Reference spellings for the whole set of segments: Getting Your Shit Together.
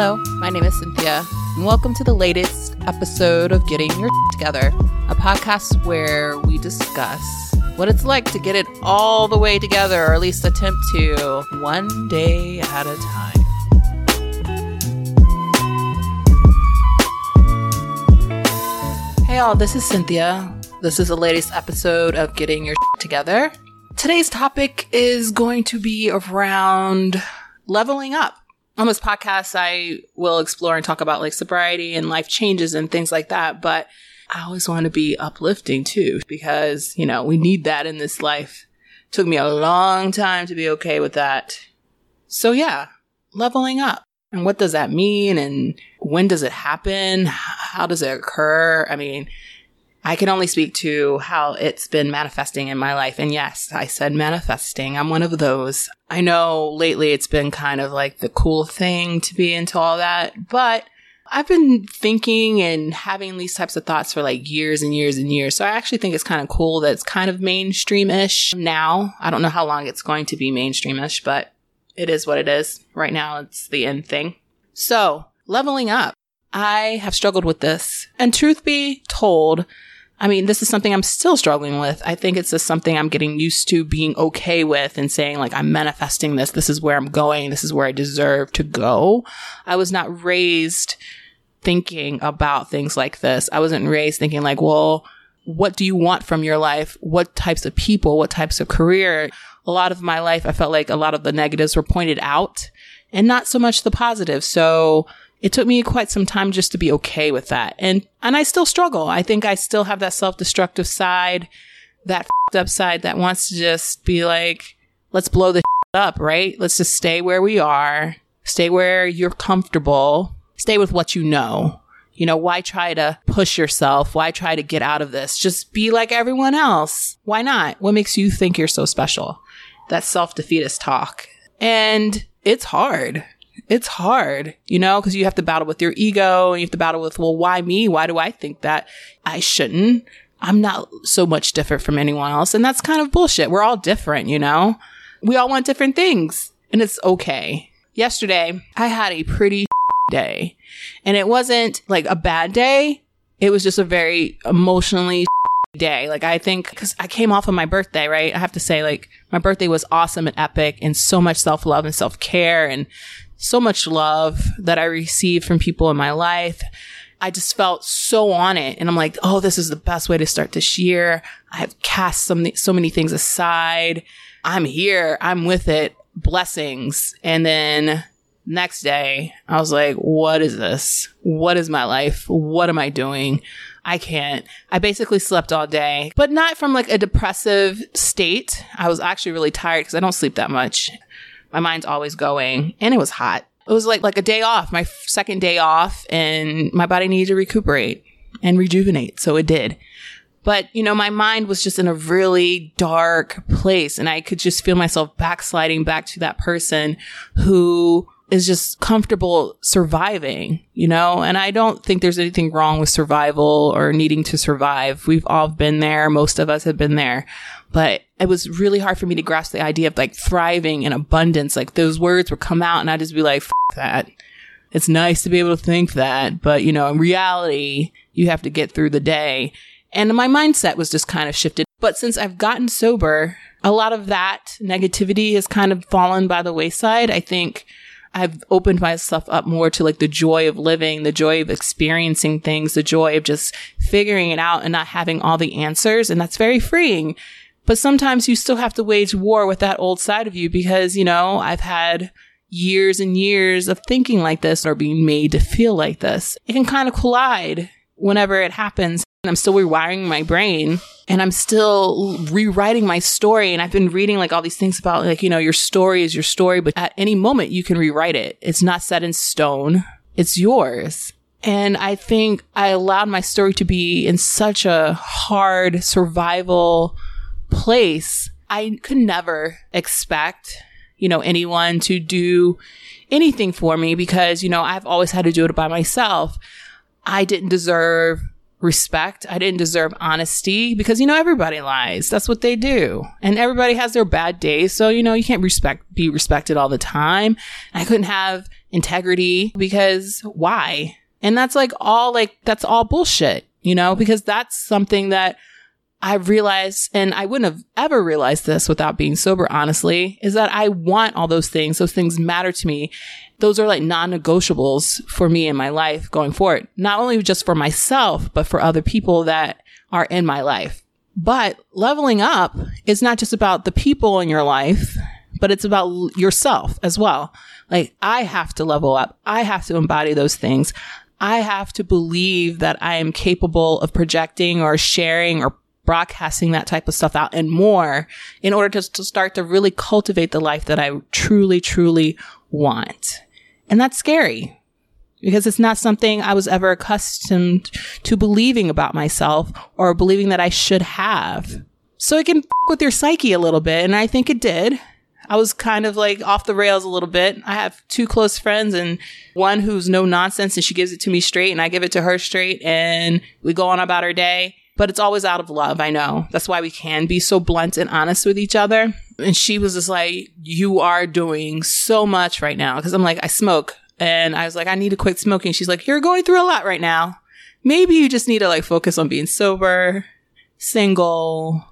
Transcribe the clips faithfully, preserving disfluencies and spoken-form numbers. Hello, my name is Cynthia, and welcome to the latest episode of Getting Your Shit Together, a podcast where we discuss what it's like to get it all the way together, or at least attempt to, one day at a time. Hey all, this is Cynthia. This is the latest episode of Getting Your Shit Together. Today's topic is going to be around leveling up. On this podcast, I will explore and talk about like sobriety and life changes and things like that. But I always want to be uplifting too, because, you know, we need that in this life. It took me a long time to be okay with that. So yeah, leveling up. And what does that mean? And when does it happen? How does it occur? I mean, I can only speak to how it's been manifesting in my life. And yes, I said manifesting. I'm one of those. I know lately it's been kind of like the cool thing to be into all that, but I've been thinking and having these types of thoughts for like years and years and years. So I actually think it's kind of cool that it's kind of mainstream-ish now. I don't know how long it's going to be mainstream-ish, but it is what it is. Right now, it's the end thing. So leveling up. I have struggled with this. And truth be told, I mean, this is something I'm still struggling with. I think it's just something I'm getting used to being okay with and saying like, I'm manifesting this. This is where I'm going. This is where I deserve to go. I was not raised thinking about things like this. I wasn't raised thinking like, well, what do you want from your life? What types of people? What types of career? A lot of my life, I felt like a lot of the negatives were pointed out and not so much the positives. So it took me quite some time just to be okay with that. And and I still struggle. I think I still have that self-destructive side, that f***ed up side that wants to just be like, let's blow this shit up, right? Let's just stay where we are, stay where you're comfortable, stay with what you know. You know, why try to push yourself? Why try to get out of this? Just be like everyone else. Why not? What makes you think you're so special? That self-defeatist talk. And it's hard. It's hard, you know, because you have to battle with your ego and you have to battle with, well, why me? Why do I think that I shouldn't? I'm not so much different from anyone else. And that's kind of bullshit. We're all different, you know? We all want different things and it's okay. Yesterday, I had a pretty day and it wasn't like a bad day. It was just a very emotionally day. Like I think, because I came off of my birthday, right? I have to say like my birthday was awesome and epic and so much self-love and self-care and so much love that I received from people in my life. I just felt so on it. And I'm like, oh, this is the best way to start this year. I have cast some, so many things aside. I'm here. I'm with it. Blessings. And then next day, I was like, what is this? What is my life? What am I doing? I can't. I basically slept all day, but not from like a depressive state. I was actually really tired because I don't sleep that much. My mind's always going, and it was hot. It was like, like a day off, my f- second day off, and my body needed to recuperate and rejuvenate, so it did. But, you know, my mind was just in a really dark place, and I could just feel myself backsliding back to that person who is just comfortable surviving, you know? And I don't think there's anything wrong with survival or needing to survive. We've all been there. Most of us have been there. But it was really hard for me to grasp the idea of like thriving and abundance. Like those words would come out and I'd just be like, F that. It's nice to be able to think that. But, you know, in reality, you have to get through the day. And my mindset was just kind of shifted. But since I've gotten sober, a lot of that negativity has kind of fallen by the wayside. I think I've opened myself up more to like the joy of living, the joy of experiencing things, the joy of just figuring it out and not having all the answers. And that's very freeing. But sometimes you still have to wage war with that old side of you because, you know, I've had years and years of thinking like this or being made to feel like this. It can kind of collide whenever it happens. And I'm still rewiring my brain and I'm still rewriting my story. And I've been reading like all these things about like, you know, your story is your story, but at any moment you can rewrite it. It's not set in stone. It's yours. And I think I allowed my story to be in such a hard survival place. I could never expect, you know, anyone to do anything for me because, you know, I've always had to do it by myself. I didn't deserve respect. I didn't deserve honesty because, you know, everybody lies. That's what they do. And everybody has their bad days. So, you know, you can't respect, be respected all the time. I couldn't have integrity, because why? And that's like all like, that's all bullshit, you know, because that's something that I realized, and I wouldn't have ever realized this without being sober, honestly, is that I want all those things. Those things matter to me. Those are like non-negotiables for me in my life going forward, not only just for myself, but for other people that are in my life. But leveling up is not just about the people in your life, but it's about yourself as well. Like, I have to level up. I have to embody those things. I have to believe that I am capable of projecting or sharing or broadcasting that type of stuff out and more in order to, to start to really cultivate the life that I truly, truly want. And that's scary, because it's not something I was ever accustomed to believing about myself or believing that I should have. So it can f- with your psyche a little bit. And I think it did. I was kind of like off the rails a little bit. I have two close friends, and one who's no nonsense and she gives it to me straight and I give it to her straight, and we go on about our day. But it's always out of love, I know. That's why we can be so blunt and honest with each other. And she was just like, you are doing so much right now. Because I'm like, I smoke. And I was like, I need to quit smoking. She's like, you're going through a lot right now. Maybe you just need to like focus on being sober, single,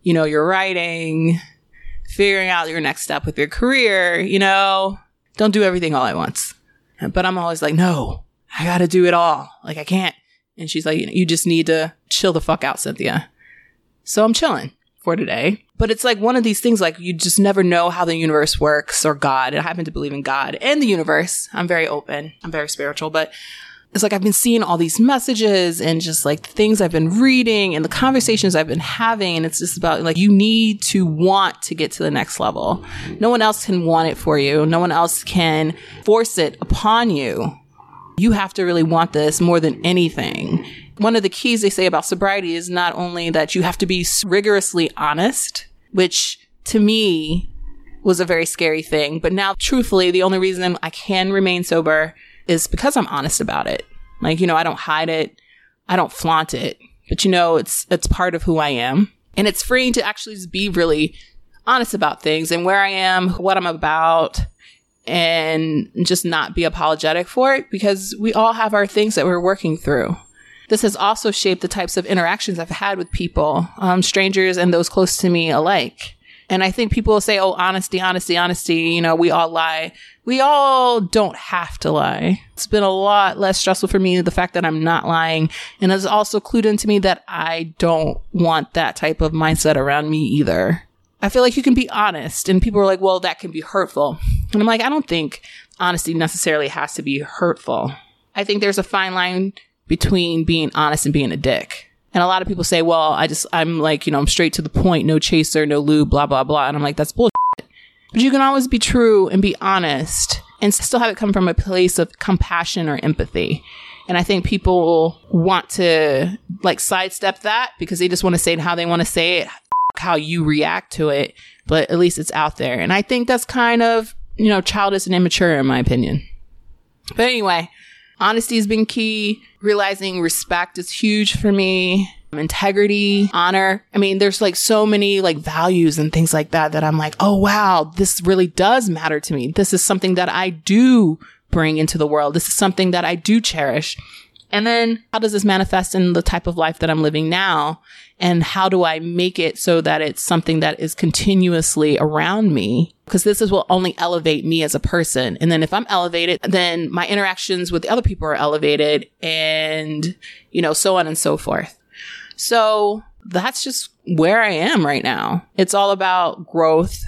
you know, your writing, figuring out your next step with your career, you know, don't do everything all at once. But I'm always like, no, I got to do it all. Like, I can't. And she's like, you just need to chill the fuck out, Cynthia. So I'm chilling for today. But it's like one of these things, like, you just never know how the universe works, or God. And I happen to believe in God and the universe. I'm very open. I'm very spiritual. But it's like I've been seeing all these messages and just like things I've been reading and the conversations I've been having. And it's just about like, you need to want to get to the next level. No one else can want it for you. No one else can force it upon you. You have to really want this more than anything. One of the keys they say about sobriety is not only that you have to be rigorously honest, which to me was a very scary thing. But now, truthfully, the only reason I can remain sober is because I'm honest about it. Like, you know, I don't hide it. I don't flaunt it. But, you know, it's it's part of who I am. And it's freeing to actually just be really honest about things and where I am, what I'm about, and just not be apologetic for it, because we all have our things that we're working through. This has also shaped the types of interactions I've had with people, um, strangers and those close to me alike. And I think people will say, oh, honesty, honesty, honesty. You know, we all lie. We all don't have to lie. It's been a lot less stressful for me, the fact that I'm not lying. And it's also clued into me that I don't want that type of mindset around me either. I feel like you can be honest, and people are like, well, that can be hurtful. And I'm like, I don't think honesty necessarily has to be hurtful. I think there's a fine line between being honest and being a dick. And a lot of people say, well, I just, I'm like, you know, I'm straight to the point, no chaser, no lube, blah, blah, blah. And I'm like, that's bullshit. But you can always be true and be honest and still have it come from a place of compassion or empathy. And I think people want to like sidestep that because they just want to say it how they want to say it, how you react to it, but at least it's out there. And I think that's kind of, you know, childish and immature in my opinion. But anyway, honesty has been key. Realizing respect is huge for me. Integrity, honor. I mean, there's like so many like values and things like that that I'm like, oh, wow, this really does matter to me. This is something that I do bring into the world. This is something that I do cherish. And then how does this manifest in the type of life that I'm living now? And how do I make it so that it's something that is continuously around me? Because this is what only elevate me as a person. And then if I'm elevated, then my interactions with other people are elevated, and, you know, so on and so forth. So that's just where I am right now. It's all about growth.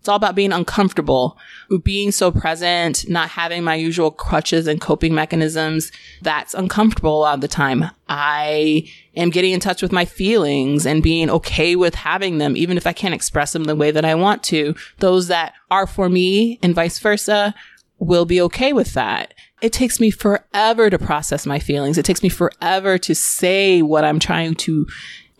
It's all about being uncomfortable, being so present, not having my usual crutches and coping mechanisms. That's uncomfortable a lot of the time. I am getting in touch with my feelings and being okay with having them, even if I can't express them the way that I want to. Those that are for me and vice versa will be okay with that. It takes me forever to process my feelings. It takes me forever to say what I'm trying to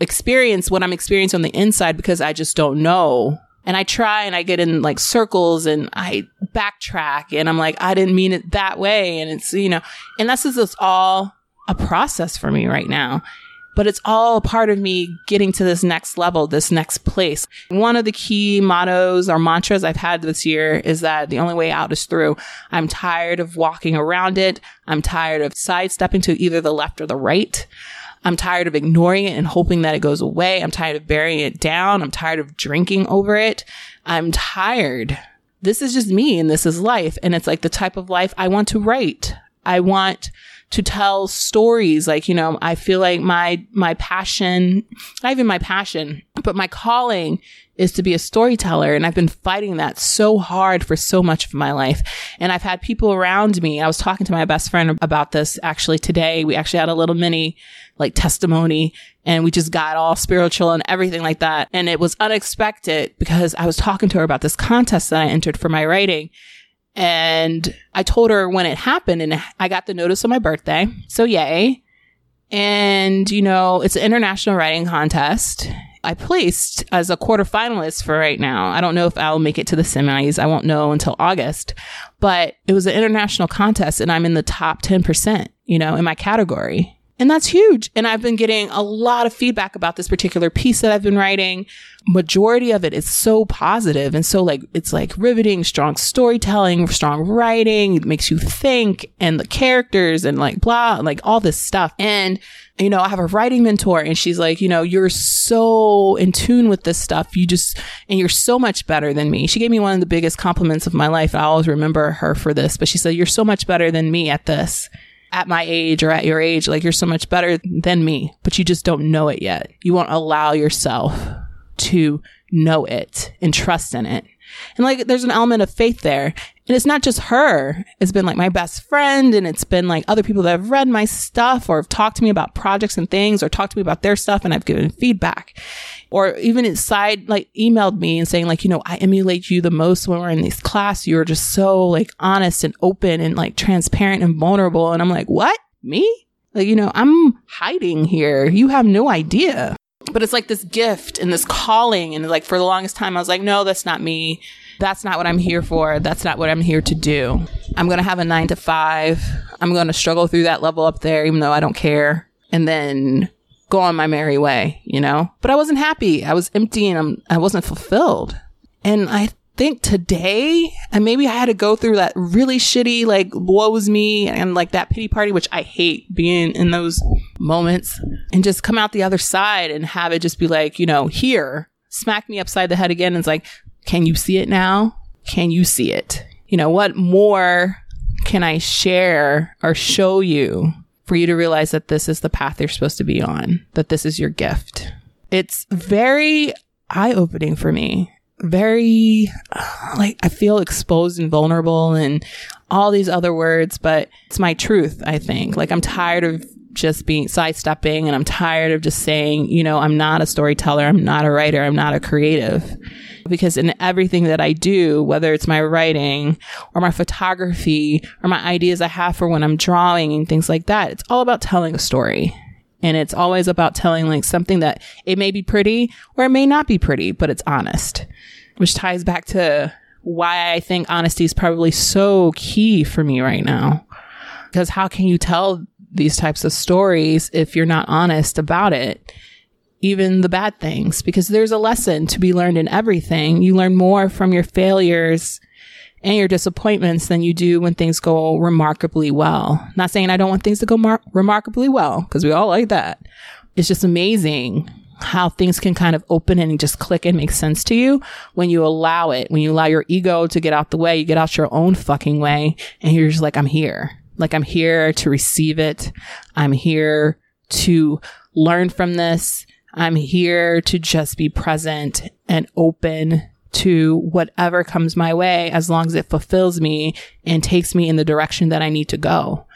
experience, what I'm experiencing on the inside, because I just don't know. And I try and I get in like circles and I backtrack and I'm like, I didn't mean it that way. And it's, you know, and this is all a process for me right now. but it's all part of me getting to this next level, this next place. One of the key mottos or mantras I've had this year is that the only way out is through. I'm tired of walking around it. I'm tired of sidestepping to either the left or the right. I'm tired of ignoring it and hoping that it goes away. I'm tired of burying it down. I'm tired of drinking over it. I'm tired. This is just me and this is life. And it's like the type of life I want to write. I want to tell stories. Like, you know, I feel like my, my passion, not even my passion, but my calling is to be a storyteller. And I've been fighting that so hard for so much of my life. And I've had people around me. I was talking to my best friend about this actually today. We actually had a little mini like testimony and we just got all spiritual and everything like that. And it was unexpected because I was talking to her about this contest that I entered for my writing. And I told her when it happened and I got the notice on my birthday. So yay. And, you know, it's an international writing contest. I placed as a quarterfinalist for right now. I don't know if I'll make it to the semis. I won't know until August, but it was an international contest and I'm in the top ten percent, you know, in my category. And that's huge. And I've been getting a lot of feedback about this particular piece that I've been writing. Majority of it is so positive. And so like, it's like riveting, strong storytelling, strong writing. It makes you think and the characters and like blah, and like all this stuff. And, you know, I have a writing mentor and she's like, you know, you're so in tune with this stuff. You just, and you're so much better than me. She gave me one of the biggest compliments of my life. I always remember her for this, but she said, you're so much better than me at this. At my age or at your age, like you're so much better than me, but you just don't know it yet. You won't allow yourself to know it and trust in it. And like, there's an element of faith there. And it's not just her. It's been like my best friend and it's been like other people that have read my stuff or have talked to me about projects and things or talked to me about their stuff and I've given feedback. Or even inside, like emailed me and saying like, you know, I emulate you the most when we're in this class. You're just so like honest and open and like transparent and vulnerable. And I'm like, what? Me? Like, you know, I'm hiding here. You have no idea. But it's like this gift and this calling. And like for the longest time, I was like, no, that's not me. That's not what I'm here for. That's not what I'm here to do. I'm going to have a nine to five. I'm going to struggle through that level up there, even though I don't care. And then go on my merry way, you know? But I wasn't happy. I was empty and I'm, I wasn't fulfilled. And I think today, and maybe I had to go through that really shitty, like, woes me and like that pity party, which I hate being in those moments, and just come out the other side and have it just be like, you know, here, smack me upside the head again. And it's like, can you see it now? Can you see it? You know, what more can I share or show you for you to realize that this is the path you're supposed to be on, that this is your gift? It's very eye-opening for me. Very, like, I feel exposed and vulnerable and all these other words, but it's my truth, I think. Like, I'm tired of just being sidestepping and I'm tired of just saying, you know, I'm not a storyteller, I'm not a writer, I'm not a creative. Because in everything that I do, whether it's my writing or my photography or my ideas I have for when I'm drawing and things like that, it's all about telling a story. And it's always about telling like something that it may be pretty or it may not be pretty, but it's honest, which ties back to why I think honesty is probably so key for me right now. Because how can you tell these types of stories if you're not honest about it? Even the bad things, because there's a lesson to be learned in everything. You learn more from your failures and your disappointments than you do when things go remarkably well. Not saying I don't want things to go mar- remarkably well, because we all like that. It's just amazing how things can kind of open and just click and make sense to you when you allow it, when you allow your ego to get out the way, you get out your own fucking way. And you're just like, I'm here. Like, I'm here to receive it. I'm here to learn from this. I'm here to just be present and open to whatever comes my way, as long as it fulfills me and takes me in the direction that I need to go.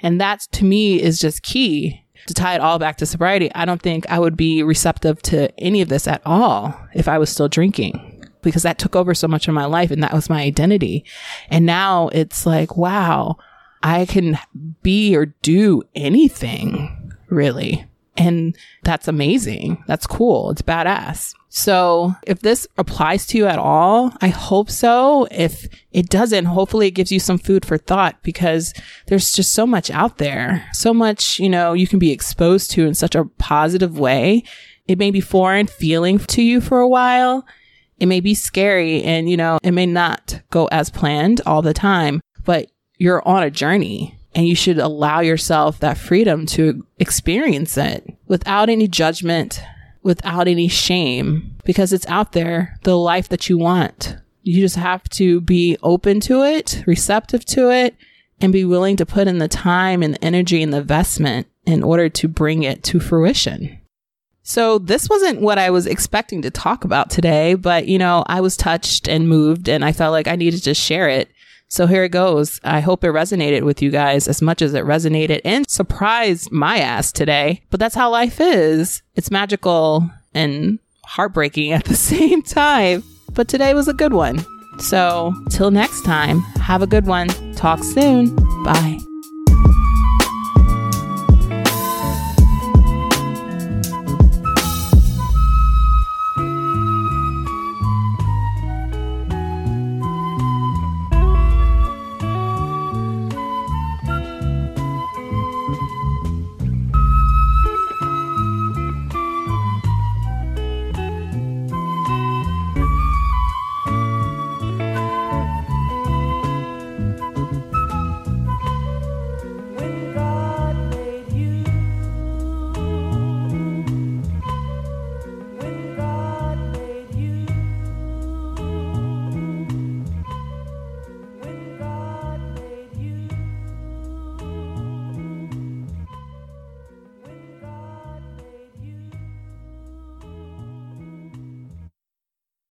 And that, to me, is just key. To tie it all back to sobriety, I don't think I would be receptive to any of this at all if I was still drinking, because that took over so much of my life and that was my identity. And now it's like, wow, I can be or do anything, really. And that's amazing. That's cool. It's badass. So if this applies to you at all, I hope so. If it doesn't, hopefully it gives you some food for thought, because there's just so much out there, so much, you know, you can be exposed to in such a positive way. It may be foreign feeling to you for a while. It may be scary and, you know, it may not go as planned all the time, but you're on a journey. And you should allow yourself that freedom to experience it without any judgment, without any shame, because it's out there, the life that you want. You just have to be open to it, receptive to it, and be willing to put in the time and the energy and the investment in order to bring it to fruition. So this wasn't what I was expecting to talk about today, but, you know, I was touched and moved and I felt like I needed to share it. So here it goes. I hope it resonated with you guys as much as it resonated and surprised my ass today. But that's how life is. It's magical and heartbreaking at the same time. But today was a good one. So till next time, have a good one. Talk soon. Bye.